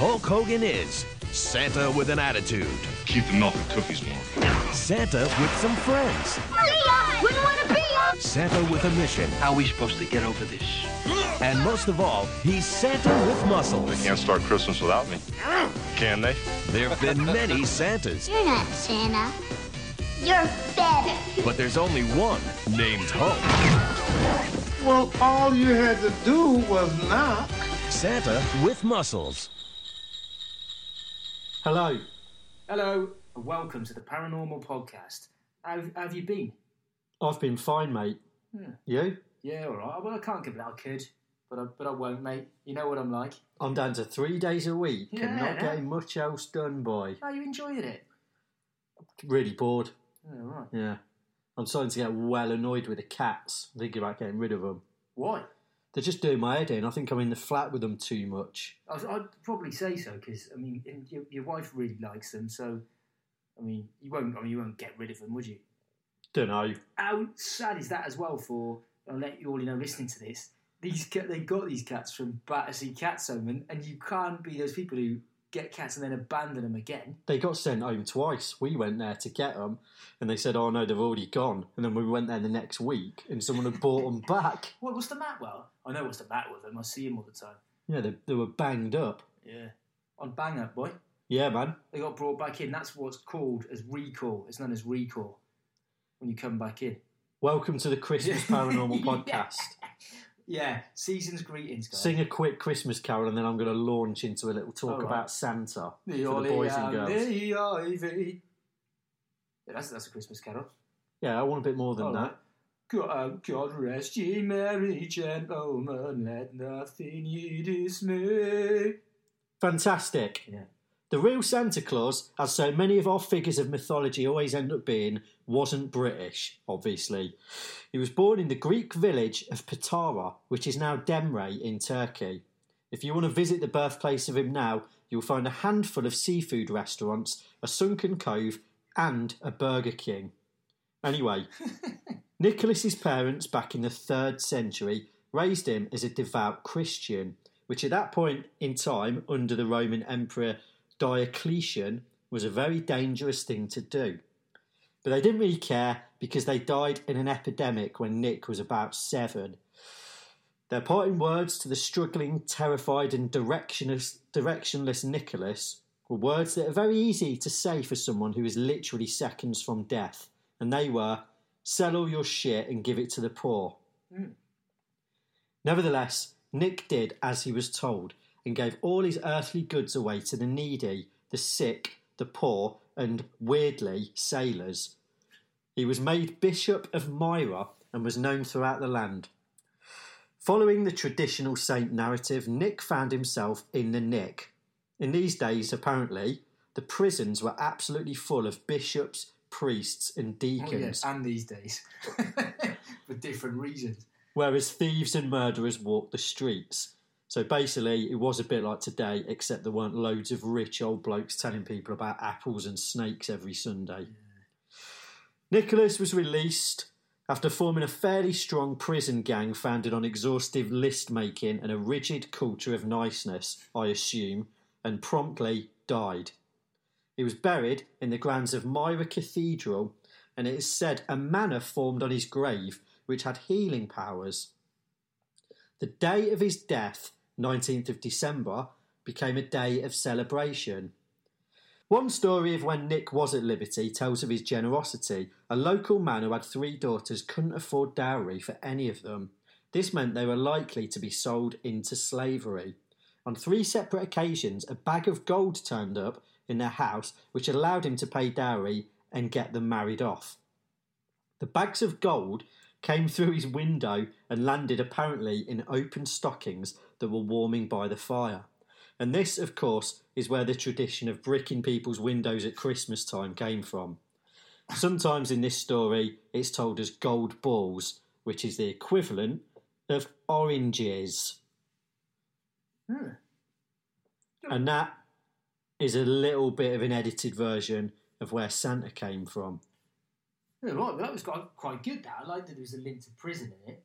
Hulk Hogan is Santa with an attitude. Keep the milk and cookies warm. Santa with some friends. Wouldn't want to be up. Santa with a mission. How are we supposed to get over this? And most of all, he's Santa with muscles. They can't start Christmas without me, can they? There have been many Santas. You're not Santa. You're better. But there's only one named Hulk. Well, all you had to do was knock. Santa with muscles. Hello. Hello, and welcome to the Paranormal Podcast. How have you been? I've been fine, mate. Yeah. You? Yeah, all right. Well, I can't give it out, kid. But I won't, mate. You know what I'm like. I'm down to 3 days a week and not getting much else done by. Oh, you enjoyed it? Really bored. Oh, right. Yeah. I'm starting to get well annoyed with the cats. I'm thinking about getting rid of them. Why? They're just doing my head in. I think I'm in the flat with them too much. I'd probably say so, because, I mean, your wife really likes them, so, I mean, you won't get rid of them, would you? Don't know. How sad is that as well for, I'll let you all know listening to this, they got these cats from Battersea Cats Home, and you can't be those people who get cats and then abandon them again. They got sent home twice. We went there to get them, and they said, oh, no, they've already gone. And then we went there the next week, and someone had bought them back. What's the matter? Well, I know what's the matter with them. I see them all the time. Yeah, they were banged up. Yeah. On bang-up, boy. Yeah, man. They got brought back in. That's what's called as recall. It's known as recall when you come back in. Welcome to the Christmas Paranormal Podcast. Yeah, season's greetings, guys. Sing a quick Christmas carol, and then I'm going to launch into a little talk about Santa for the boys and girls. Yeah, that's a Christmas carol. Yeah, I want a bit more than that. God rest ye merry gentlemen, let nothing ye dismay. Fantastic. Yeah. The real Santa Claus, as so many of our figures of mythology always end up being, wasn't British, obviously. He was born in the Greek village of Patara, which is now Demre in Turkey. If you want to visit the birthplace of him now, you'll find a handful of seafood restaurants, a sunken cove, and a Burger King. Anyway, Nicholas's parents, back in the 3rd century, raised him as a devout Christian, which at that point in time, under the Roman Emperor Diocletian, was a very dangerous thing to do. But they didn't really care because they died in an epidemic when Nick was about 7. Their parting words to the struggling, terrified and directionless Nicholas were words that are very easy to say for someone who is literally seconds from death. And they were, sell all your shit and give it to the poor. Mm. Nevertheless, Nick did as he was told and gave all his earthly goods away to the needy, the sick, the poor, and, weirdly, sailors. He was made Bishop of Myra and was known throughout the land. Following the traditional saint narrative, Nick found himself in the nick. In these days, apparently, the prisons were absolutely full of bishops, priests and deacons. Oh, yeah, and these days, for different reasons. Whereas thieves and murderers walked the streets. So basically, it was a bit like today, except there weren't loads of rich old blokes telling people about apples and snakes every Sunday. Yeah. Nicholas was released after forming a fairly strong prison gang founded on exhaustive list-making and a rigid culture of niceness, I assume, and promptly died. He was buried in the grounds of Myra Cathedral, and it is said a manor formed on his grave which had healing powers. The day of his death, 19th of December, became a day of celebration. One story of when Nick was at liberty tells of his generosity. A local man who had 3 daughters couldn't afford dowry for any of them. This meant they were likely to be sold into slavery. On 3 separate occasions, a bag of gold turned up in their house, which allowed him to pay dowry and get them married off. The bags of gold came through his window and landed apparently in open stockings that were warming by the fire. And this, of course, is where the tradition of bricking people's windows at Christmas time came from. Sometimes in this story, it's told as gold balls, which is the equivalent of oranges. Hmm. And that is a little bit of an edited version of where Santa came from. Yeah, right, that was quite good, that. I liked that there was a link to prison in it.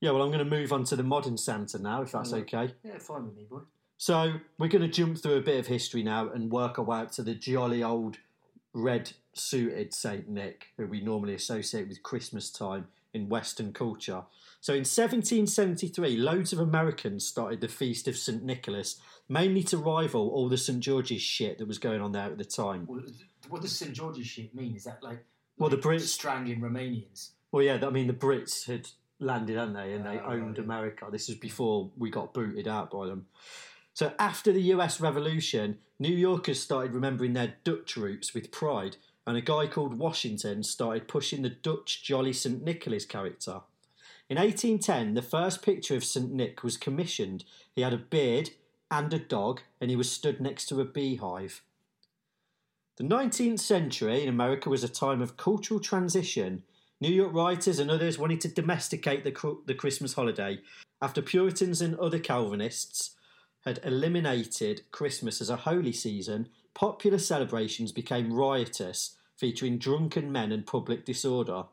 Yeah, well, I'm going to move on to the modern Santa now, if that's okay. Yeah, fine with me, boy. So we're going to jump through a bit of history now and work our way up to the jolly old red-suited Saint Nick, who we normally associate with Christmas time in Western culture. So in 1773, loads of Americans started the Feast of Saint Nicholas, mainly to rival all the Saint George's shit that was going on there at the time. Well, what does Saint George's shit mean? Is that like, well, the Brits strangling Romanians? Well, yeah, I mean, the Brits had landed, hadn't they? And they owned America. This was before we got booted out by them. So after the US Revolution, New Yorkers started remembering their Dutch roots with pride, and a guy called Washington started pushing the Dutch Jolly St. Nicholas character. In 1810, the first picture of St. Nick was commissioned. He had a beard and a dog, and he was stood next to a beehive. The 19th century in America was a time of cultural transition. New York writers and others wanted to domesticate the Christmas holiday after Puritans and other Calvinists had eliminated Christmas as a holy season. Popular celebrations became riotous, featuring drunken men and public disorder.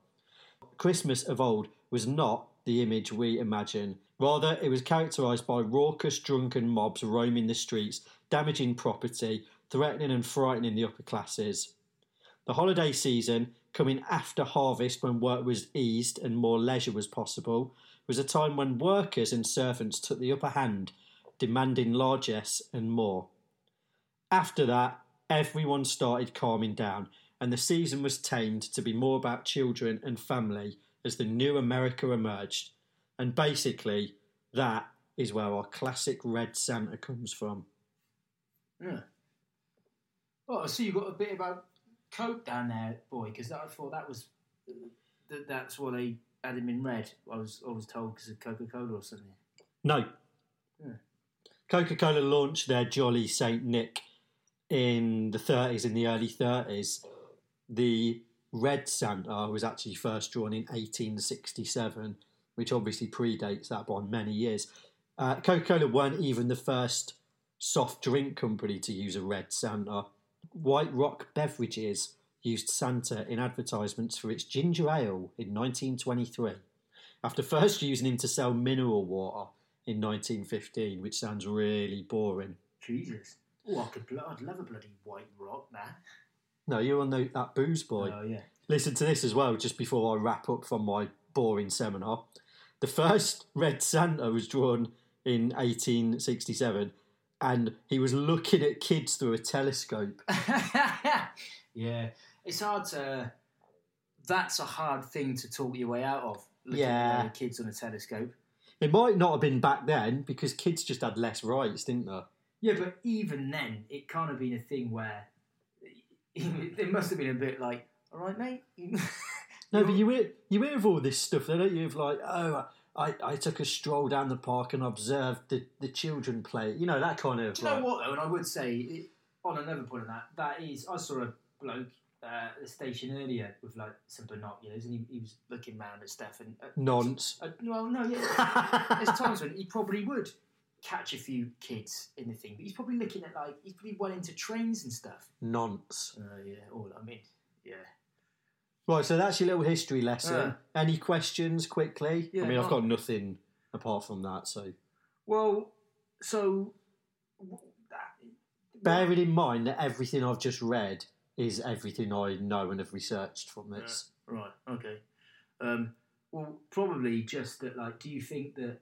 Christmas of old was not the image we imagine. Rather, it was characterised by raucous, drunken mobs roaming the streets, damaging property, threatening and frightening the upper classes. The holiday season, coming after harvest when work was eased and more leisure was possible, was a time when workers and servants took the upper hand, demanding largesse and more. After that, everyone started calming down, and the season was tamed to be more about children and family as the new America emerged. And basically, that is where our classic Red Santa comes from. Yeah. Oh, I see you got a bit about Coke down there, boy, because I thought that was that's what they had him in red. I was always told because of Coca-Cola or something. No. Yeah. Coca-Cola launched their Jolly Saint Nick in the 30s, in the early 30s. The Red Santa was actually first drawn in 1867, which obviously predates that by many years. Coca-Cola weren't even the first soft drink company to use a Red Santa. White Rock Beverages used Santa in advertisements for its ginger ale in 1923, after first using him to sell mineral water in 1915, which sounds really boring. Jesus. Oh, I'd love a bloody White Rock, man. No, you're on that booze boy. Oh, yeah. Listen to this as well, just before I wrap up from my boring seminar. The first Red Santa was drawn in 1867, and he was looking at kids through a telescope. Yeah. It's hard to... That's a hard thing to talk your way out of, looking at kids on a telescope. It might not have been back then, because kids just had less rights, didn't they? Yeah, but even then, it can't have been a thing where... It must have been a bit like, all right, mate. No, but you hear of all this stuff, don't you? Of like, oh, I took a stroll down the park and observed the children play. You know, that kind of... Do you know what, though? And I would say, on another point of that, that is... I saw a bloke at the station earlier with like some binoculars, and he was looking round at stuff and nonce. Well, no, yeah, there's times when he probably would catch a few kids in the thing, but he's probably looking at like he's probably well into trains and stuff. Nonce. Yeah, all I mean, yeah. Right, so that's your little history lesson. Any questions quickly? Yeah, I mean, I've got nothing apart from that. Bearing in mind that everything I've just read is everything I know and have researched from this. Right, okay. Well, probably just that, like, do you think that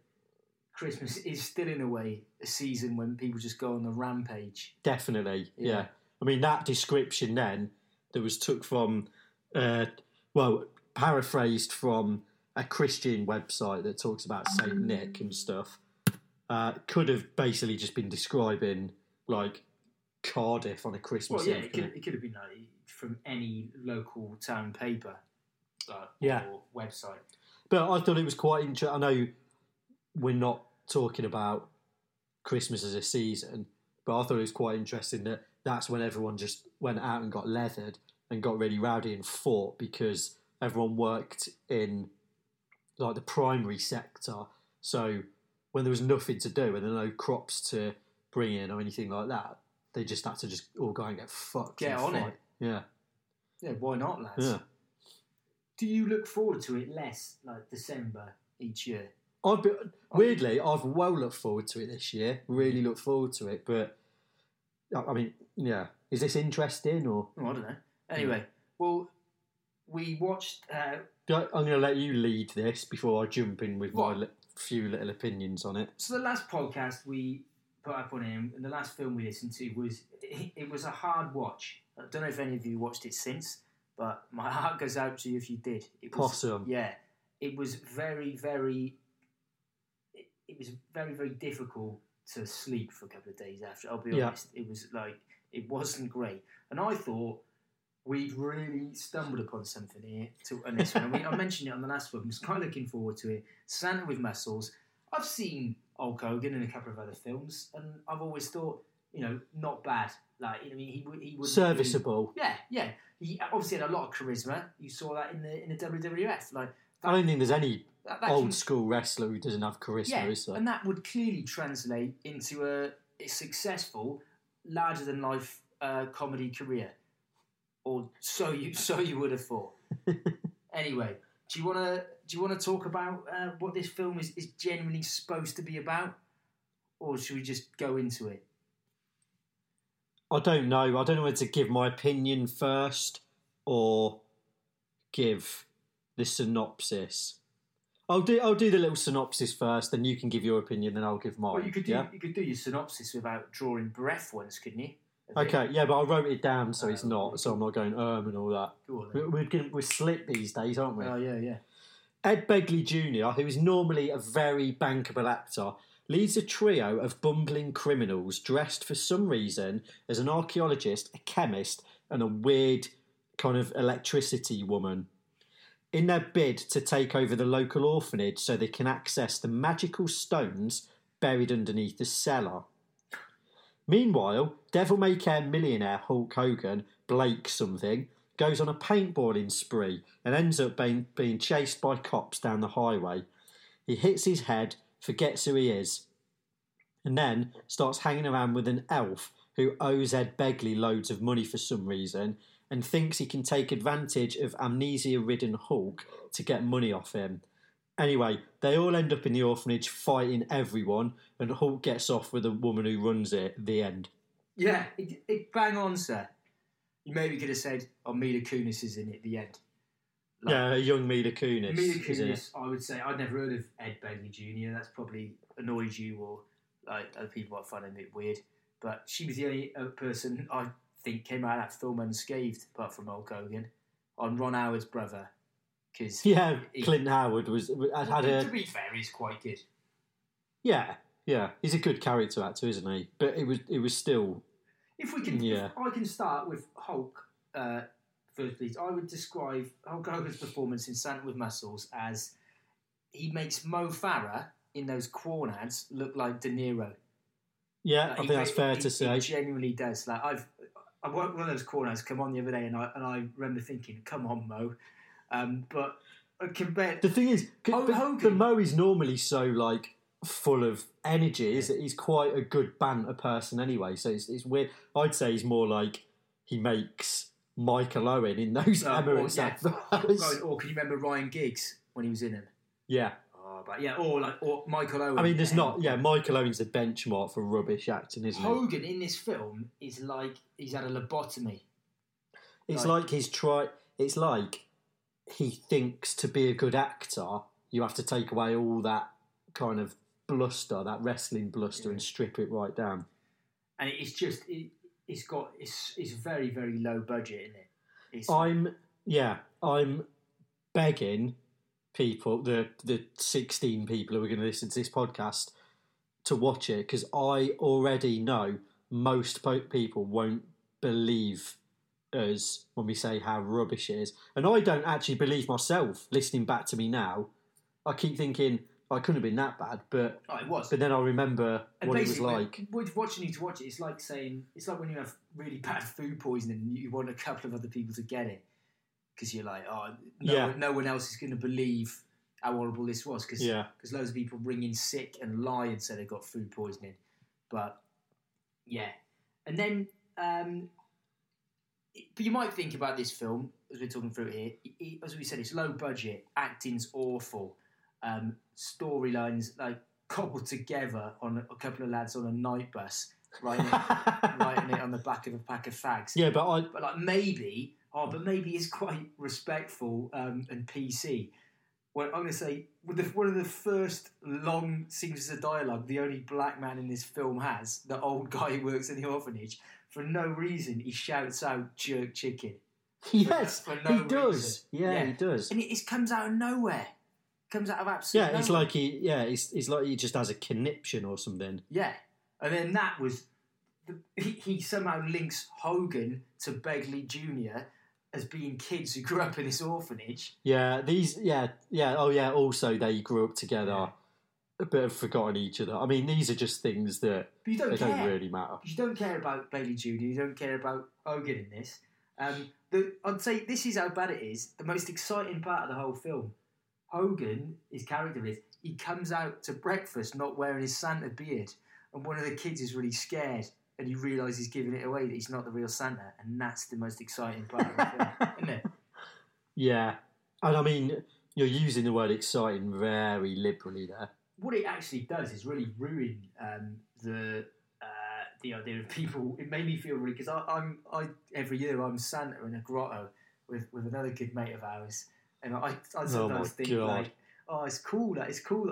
Christmas is still, in a way, a season when people just go on the rampage? Definitely, yeah. I mean, that description then that was took from, paraphrased from a Christian website that talks about Saint Nick and stuff, could have basically just been describing, like, Cardiff on a Christmas Eve. It could have been like from any local town paper or website. But I thought it was quite interesting. I know we're not talking about Christmas as a season, but I thought it was quite interesting that that's when everyone just went out and got leathered and got really rowdy and fought, because everyone worked in like the primary sector. So when there was nothing to do and there were no crops to bring in or anything like that, they just had to just all go and get fucked. Get on it. Yeah. Yeah, why not, lads? Yeah. Do you look forward to it less, like, December each year? I've well looked forward to it this year. Really looked forward to it, but I mean, yeah. Is this interesting or? Oh, I don't know. Anyway, well, we watched. I'm going to let you lead this before I jump in with my few little opinions on it. So the last podcast we put up on him, and the last film we listened to was it was a hard watch. I don't know if any of you watched it since, but my heart goes out to you if you did. It was awesome. Yeah, it was very, very. It was very, very difficult to sleep for a couple of days after. I'll be honest, it was like it wasn't great, and I thought we'd really stumbled upon something here on this one. I mentioned it on the last one. I was kind of looking forward to it. Santa With Muscles. I've seen Hulk Hogan in a couple of other films, and I've always thought, you know, not bad. Like, I mean, he would serviceable. Yeah. He obviously had a lot of charisma. You saw that in the WWF. Like, I don't think there's any old school wrestler who doesn't have charisma. Yeah, so. And that would clearly translate into a successful, larger than life comedy career, or so you would have thought. Anyway, do you want to talk about what this film is genuinely supposed to be about, or should we just go into it? I don't know. I don't know whether to give my opinion first or give the synopsis. I'll do the little synopsis first, then you can give your opinion, then I'll give mine. Well, you could do your synopsis without drawing breath once, couldn't you? Okay, yeah, but I wrote it down, so it's not. So I'm not going and all that. Go on, then. We're slick these days, aren't we? Oh yeah. Ed Begley Jr., who is normally a very bankable actor, leads a trio of bumbling criminals dressed for some reason as an archaeologist, a chemist, and a weird kind of electricity woman, in their bid to take over the local orphanage so they can access the magical stones buried underneath the cellar. Meanwhile, devil-may-care millionaire Hulk Hogan, Blake something, goes on a paintballing spree and ends up being chased by cops down the highway. He hits his head, forgets who he is, and then starts hanging around with an elf who owes Ed Begley loads of money for some reason and thinks he can take advantage of amnesia-ridden Hulk to get money off him. Anyway, they all end up in the orphanage fighting everyone, and Hulk gets off with a woman who runs it at the end. Yeah, bang on, sir. You maybe could have said, Mila Kunis is in it at the end. Like, yeah, a young Mila Kunis. Mila Kunis, I would say, I'd never heard of Ed Begley Jr. That's probably annoyed you, or like other people might find him a bit weird. But she was the only person I think came out of that film unscathed, apart from Hulk Hogan, on Ron Howard's brother. Clint Howard had to be fair, he's quite good. Yeah, he's a good character actor, isn't he? But it was still. If we can, I can start with Hulk. First, please. I would describe Hulk Hogan's performance in Santa With Muscles as he makes Mo Farah in those Quorn ads look like De Niro. Yeah, I think that's fair to say. He genuinely does. Like I worked one of those Quorn ads come on the other day, and I remember thinking, "Come on, Mo." But compared... The thing is, Hogan, Mo is normally so, like, full of energy, is that he's quite a good banter person anyway, so it's weird. I'd say he's more like he makes Michael Owen in those Emirates. Or can you remember Ryan Giggs when he was in him? Yeah. Oh, but yeah, or Michael Owen. I mean, there's not... Yeah, Michael Owen's the benchmark for rubbish acting, isn't Hogan, it? Hogan in this film is like he's had a lobotomy. It's like he's tried... It's like... he thinks to be a good actor, you have to take away all that kind of bluster, that wrestling bluster, and strip it right down. And it's just, it's very, very low budget, isn't it? I'm begging people, the 16 people who are going to listen to this podcast, to watch it, because I already know most people won't believe us when we say how rubbish it is, and I don't actually believe myself listening back to me now. I keep thinking I couldn't have been that bad, but it was. But then I remember and what it was like. Watching you to watch it, it's like saying it's like when you have really bad food poisoning and you want a couple of other people to get it because you're like, no one else is going to believe how horrible this was because loads of people ring in sick and lie and say they got food poisoning, But you might think about this film, as we're talking through it here, as we said, it's low budget, acting's awful, storylines like cobbled together on a couple of lads on a night bus writing it on the back of a pack of fags. Yeah, but maybe it's quite respectful and PC. Well, I'm going to say, one of the first long scenes of dialogue the only black man in this film has, the old guy who works in the orphanage, for no reason he shouts out jerk chicken. Yes, for no reason. Does. Yeah, he does. And it comes out of nowhere. It comes out of absolute nowhere. It's like he just has a conniption or something. Yeah. And then that was... He somehow links Hogan to Begley Jr., as being kids who grew up in this orphanage. Yeah, also they grew up together, but have forgotten each other. I mean, these are just things that don't really matter. You don't care about Begley Jr., you don't care about Hogan in this. I'd say this is how bad it is, the most exciting part of the whole film. Hogan, his character is, he comes out to breakfast not wearing his Santa beard, and one of the kids is really scared. And you realise he's giving it away that he's not the real Santa, and that's the most exciting part of the film, isn't it? Yeah. And I mean, you're using the word exciting very liberally there. What it actually does is really ruin the idea of people. It made me feel really, because I every year I'm Santa in a grotto with another good mate of ours, and I sometimes think like, oh, it's cool that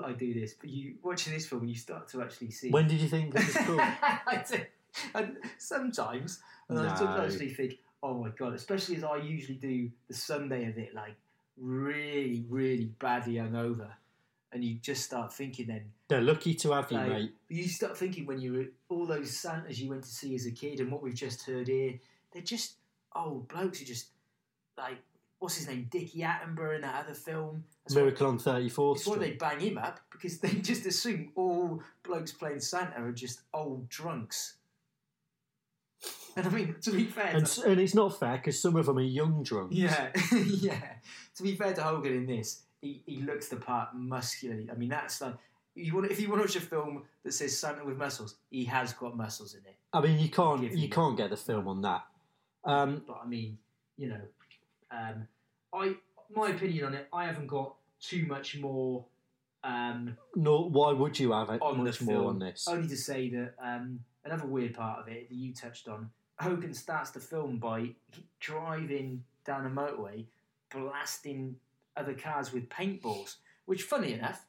I do this, but you watching this film, you start to actually see. When did you think this was cool? I did. And I actually think, oh my God, especially as I usually do the Sunday of it, like really, really badly hungover. And you just start thinking then. They're lucky to have you, mate. You start thinking when you were all those Santas you went to see as a kid and what we've just heard here, they're just old blokes who just, like, what's his name, Dicky Attenborough in that other film. Miracle on 34th Street. That's why they bang him up, because they just assume all blokes playing Santa are just old drunks. And I mean, to be fair... And it's not fair, because some of them are young drunks. Yeah, yeah. To be fair to Hogan in this, he looks the part muscularly. I mean, that's like... If you want to watch a film that says Santa with muscles, he has got muscles in it. I mean, you can't get the film on that. But I mean, you know... my opinion on it, I haven't got too much more... No, why would you have much more on this? Only to say that... Another weird part of it that you touched on, Hogan starts the film by driving down a motorway, blasting other cars with paintballs, which, funny enough,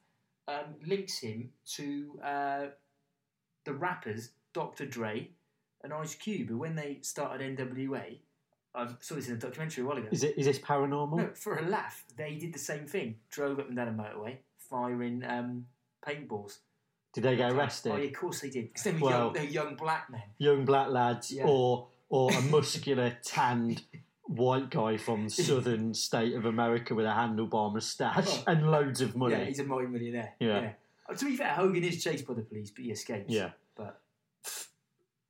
links him to the rappers Dr. Dre and Ice Cube, who when they started NWA, I saw this in a documentary a while ago. Is this paranormal? No, for a laugh, they did the same thing, drove up and down a motorway, firing paintballs. Did they get arrested? Oh, yeah, of course they did. Because they were young black men. Young black lads or a muscular, tanned white guy from southern state of America with a handlebar moustache and loads of money. Yeah, he's a multi-millionaire. Yeah. To be fair, Hogan is chased by the police, but he escapes. Yeah. But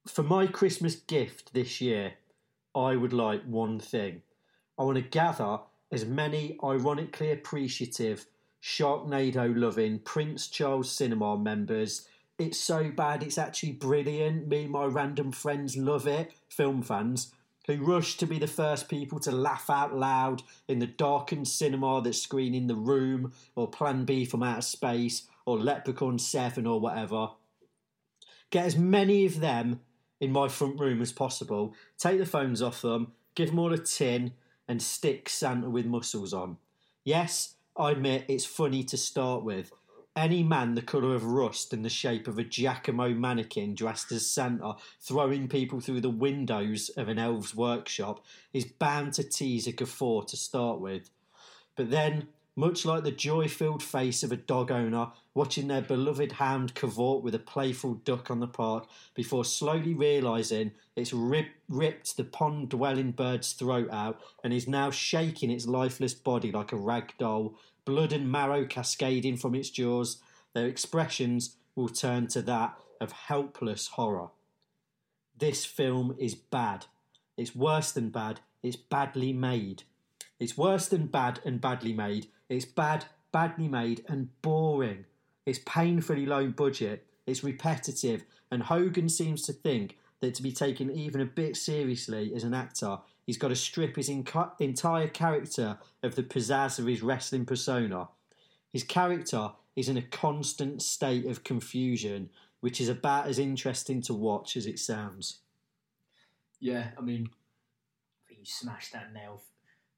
for my Christmas gift this year, I would like one thing. I want to gather as many ironically appreciative Sharknado-loving Prince Charles Cinema members. It's so bad, it's actually brilliant. Me and my random friends love it. Film fans who rush to be the first people to laugh out loud in the darkened cinema that's screening The Room or Plan B from Outer Space or Leprechaun 7 or whatever. Get as many of them in my front room as possible. Take the phones off them, give them all a tin and stick Santa with Muscles on. Yes, I admit it's funny to start with. Any man the colour of rust and the shape of a Giacomo mannequin dressed as Santa throwing people through the windows of an elves workshop is bound to tease a guffaw to start with. But then, much like the joy-filled face of a dog owner watching their beloved hound cavort with a playful duck on the park before slowly realising it's ripped the pond-dwelling bird's throat out and is now shaking its lifeless body like a rag doll, blood and marrow cascading from its jaws, their expressions will turn to that of helpless horror. This film is bad. It's worse than bad. It's badly made. It's worse than bad and badly made. It's bad, badly made and boring. It's painfully low budget. It's repetitive. And Hogan seems to think that to be taken even a bit seriously as an actor, he's got to strip his entire character of the pizzazz of his wrestling persona. His character is in a constant state of confusion, which is about as interesting to watch as it sounds. Yeah, I mean, I think you smashed that nail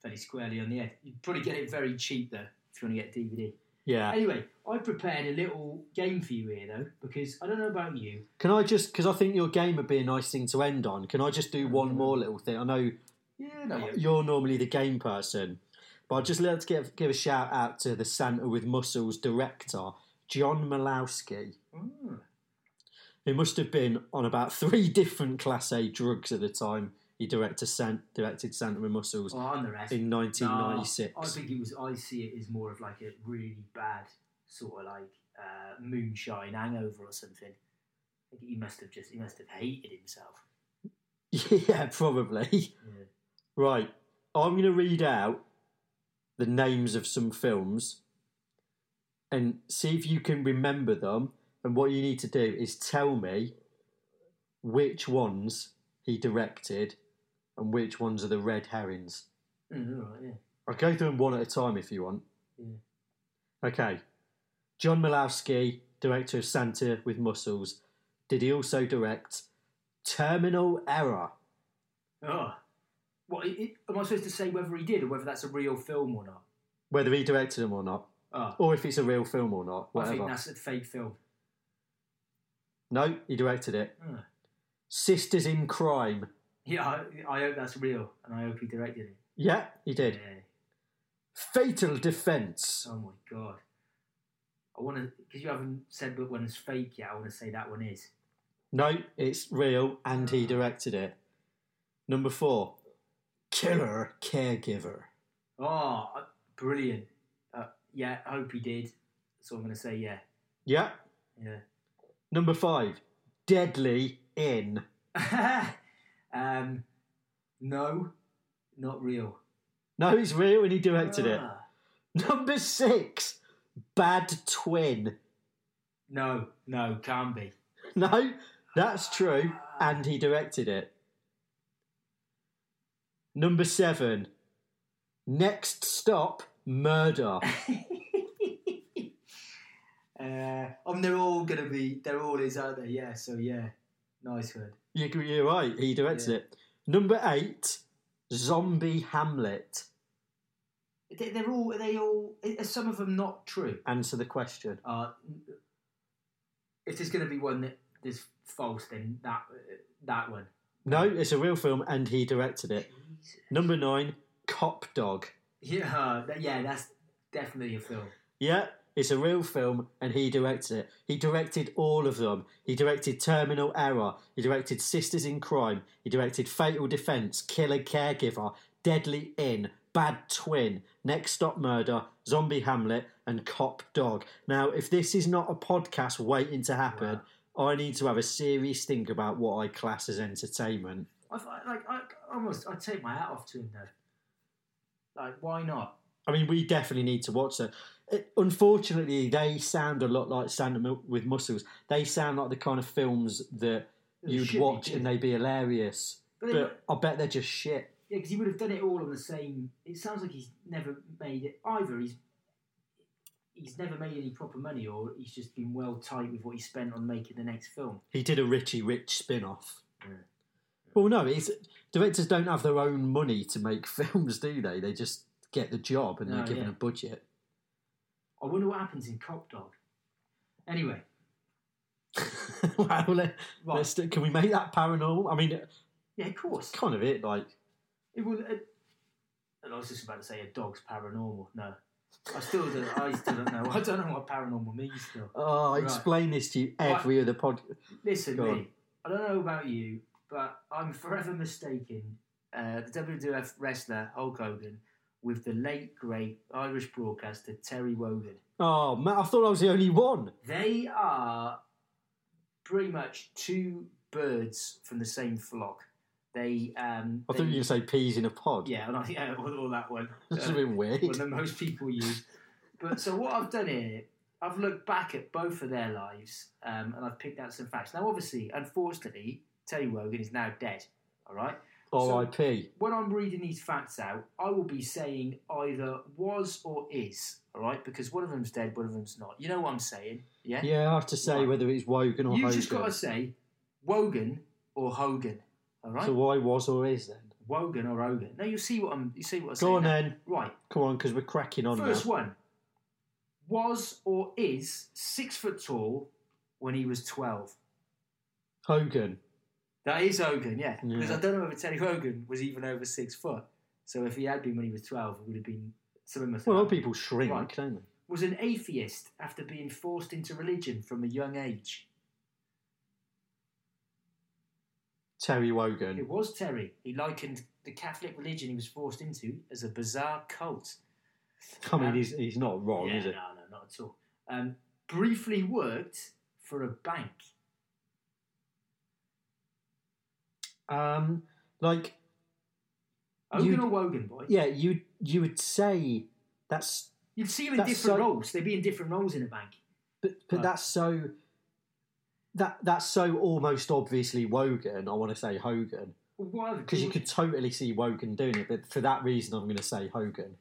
fairly squarely on the head. You'd probably get it very cheap, though, if you want to get DVD. Yeah. Anyway, I prepared a little game for you here, though, because I don't know about you. Can I just, because I think your game would be a nice thing to end on, can I just do one more little thing? I know you're normally the game person, but I'd just like to give a shout out to the Santa With Muscles director, John Murlowski, who must have been on about 3 different Class A drugs at the time. He directed Santa With Muscles in 1996. I think it was. I see it as more of like a really bad sort of like moonshine hangover or something. I think he must have hated himself. Yeah, probably. Yeah. Right, I'm going to read out the names of some films and see if you can remember them. And what you need to do is tell me which ones he directed. And which ones are the red herrings? Right, yeah. I'll go through them one at a time if you want. Yeah. Okay. John Murlowski, director of Santa With Muscles. Did he also direct Terminal Error? Oh. What, am I supposed to say whether he did or whether that's a real film or not? Whether he directed him or not. Oh. Or if it's a real film or not. Whatever. I think that's a fake film. No, he directed it. Oh. Sisters in Crime. Yeah, I hope that's real, and I hope he directed it. Yeah, he did. Yeah. Fatal Defence. Oh my God. I want to, because you haven't said what one is fake yet, I want to say that one is. No, it's real, and he directed it. Number 4, Killer Caregiver. Oh, brilliant. Yeah, I hope he did. So I'm going to say yeah. Yeah. Yeah. Number 5, Deadly Inn. No, not real. No, it's real and he directed it. Number 6, Bad Twin. No, can't be. No, that's true and he directed it. Number 7, Next Stop Murder. They're all going to be, they're all his, aren't they? Yeah, so yeah, nice word. You're right, he directed it. Number 8, Zombie Hamlet. Are they all, are some of them not true? Answer the question. If there's going to be one that is false, then that one. No, it's a real film and he directed it. Jesus. Number 9, Cop Dog. Yeah, that's definitely a film. Yeah. It's a real film, and he directed it. He directed all of them. He directed Terminal Error. He directed Sisters in Crime. He directed Fatal Defence, Killer Caregiver, Deadly Inn, Bad Twin, Next Stop Murder, Zombie Hamlet, and Cop Dog. Now, if this is not a podcast waiting to happen, wow. I need to have a serious think about what I class as entertainment. I take my hat off to him, though. Like, why not? I mean, we definitely need to watch that. Unfortunately, they sound a lot like Santa With Muscles. They sound like the kind of films that you'd watch and they'd be hilarious. But I bet they're just shit. Yeah, because he would have done it all on the same... It sounds like he's never made it. Either he's never made any proper money or he's just been well tight with what he spent on making the next film. He did a Richie Rich spin-off. Yeah. Well, no, directors don't have their own money to make films, do they? They just... get the job and they're given a budget. I wonder what happens in Cop Dog. Anyway. Can we make that paranormal? I mean... Yeah, of course. It's kind of it, like... I was just about to say a dog's paranormal. No. I still don't know. I don't know what paranormal means still. Oh, I explain this to you every other podcast. Listen, me. I don't know about you, but I'm forever mistaken. The WWF wrestler, Hulk Hogan... with the late, great Irish broadcaster Terry Wogan. Oh, man, I thought I was the only one. They are pretty much 2 birds from the same flock. I thought you were going to say peas in a pod. Yeah, or that one. That's a bit weird. One that most people use. But so what I've done here, I've looked back at both of their lives and I've picked out some facts. Now, obviously, unfortunately, Terry Wogan is now dead, all right? R.I.P. So when I'm reading these facts out, I will be saying either was or is, all right? Because one of them's dead, one of them's not. You know what I'm saying, yeah? Yeah, I have to say whether it's Wogan or Hogan. You just got to say Wogan or Hogan, all right? So why was or is then? Wogan or Hogan. No, you see what I'm saying. Go on then. Right. Come on, because we're cracking on now. First one. Was or is 6 foot tall when he was 12? Hogan. That is Hogan, yeah. Because I don't know if Terry Wogan was even over 6 foot. So if he had been when he was 12, it would have been something. Well, other people shrink, right. Don't they? Was an atheist after being forced into religion from a young age. Terry Wogan. It was Terry. He likened the Catholic religion he was forced into as a bizarre cult. I mean, he's not wrong, is it? No, not at all. Briefly worked for a bank. Like Hogan or Wogan, boy. Yeah, you would say that's. You'd see him in different roles. They'd be in different roles in a bank. But that's so. That's so almost obviously Wogan. I want to say Hogan. Well, because you could totally see Wogan doing it, but for that reason, I'm going to say Hogan.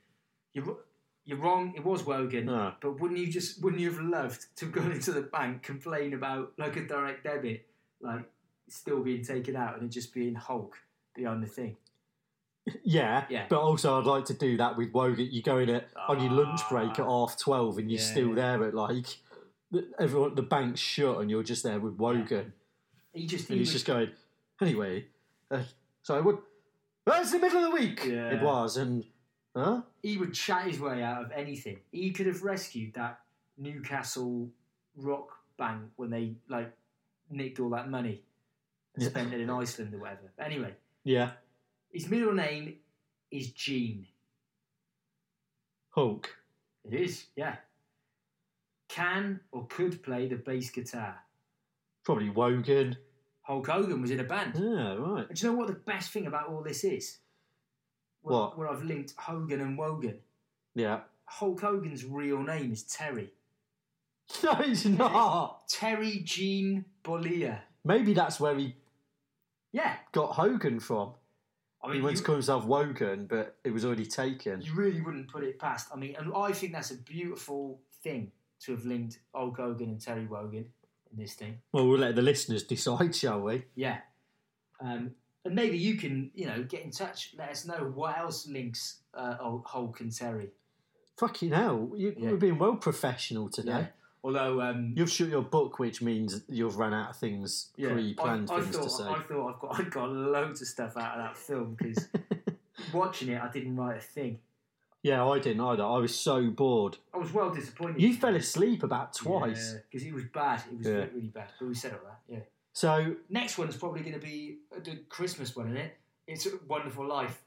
You're wrong. It was Wogan, but wouldn't you have loved to go into the bank, complain about like a direct debit, like still being taken out and it just being Hulk behind the thing? Yeah. But also, I'd like to do that with Wogan. You go in on your lunch break at 12:30, and you're still there at like. The bank's shut and you're just there with Wogan. Yeah. He's just going, anyway, it's the middle of the week. Yeah. It was, and... Huh? He would chat his way out of anything. He could have rescued that Newcastle rock bank when they, like, nicked all that money and spent it in Iceland or whatever. But anyway. Yeah. His middle name is Gene. Hulk. It is, yeah. Can or could play the bass guitar. Probably Wogan. Hulk Hogan was in a band. Yeah, right. And do you know what the best thing about all this is? What? Where I've linked Hogan and Wogan. Yeah. Hulk Hogan's real name is Terry. No, it's not. Terry Gene Bollea. Maybe that's where he got Hogan from. I mean, he went to call himself Wogan, but it was already taken. You really wouldn't put it past. I mean, and I think that's a beautiful thing. To have linked Hulk Hogan and Terry Wogan in this thing. Well, we'll let the listeners decide, shall we? Yeah. And maybe you can, get in touch. Let us know what else links Hulk and Terry. Fucking hell. You're being well professional today. Yeah. Although... you've shut your book, which means you've run out of things, pre-planned things to say. I thought I've got loads of stuff out of that film because watching it, I didn't write a thing. Yeah, I didn't either. I was so bored. I was well disappointed. You fell asleep about twice. Because it was bad. It was really bad. But we said all that, So... Next one's probably going to be the Christmas one, isn't it? It's a Wonderful Life.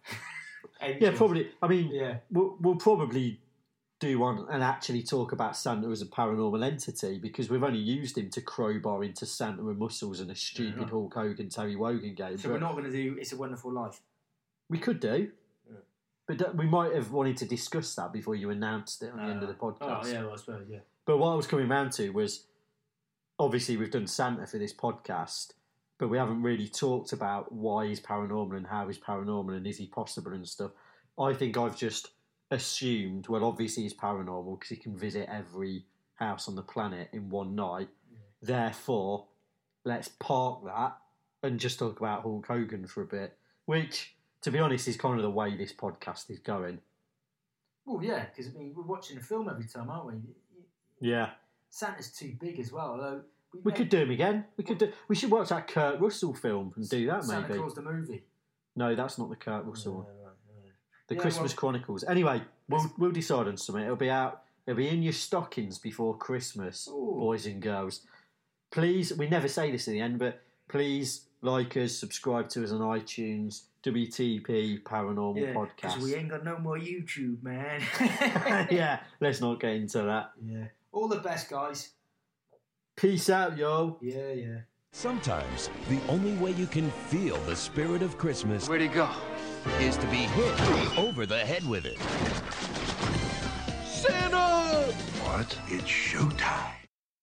Probably. I mean, we'll probably do one and actually talk about Santa as a paranormal entity because we've only used him to crowbar into Santa with Muscles and a stupid Hulk Hogan, Terry Wogan game. So we're not going to do It's a Wonderful Life? We could do. But we might have wanted to discuss that before you announced it on the end of the podcast. Oh, yeah, well, I suppose, yeah. But what I was coming round to was, obviously, we've done Santa for this podcast, but we haven't really talked about why he's paranormal and how he's paranormal and is he possible and stuff. I think I've just assumed, well, obviously he's paranormal because he can visit every house on the planet in one night. Yeah. Therefore, let's park that and just talk about Hulk Hogan for a bit, which... To be honest, is kind of the way this podcast is going. Well, yeah, because I mean, we're watching a film every time, aren't we? Yeah. Santa's too big as well, although... We could do him again. We should watch that Kurt Russell film and do that, maybe. Santa Claus the movie. No, that's not the Kurt Russell one. No. The Christmas Chronicles. Anyway, we'll decide on something. It'll be out. It'll be in your stockings before Christmas, boys and girls. Please, we never say this at the end, but please like us, subscribe to us on iTunes... WTP Paranormal Podcast. Because we ain't got no more YouTube, man. Let's not get into that. Yeah. All the best, guys. Peace out, yo. Yeah. Sometimes the only way you can feel the spirit of Christmas... Where'd he go? ...is to be hit over the head with it. Santa! What? It's showtime.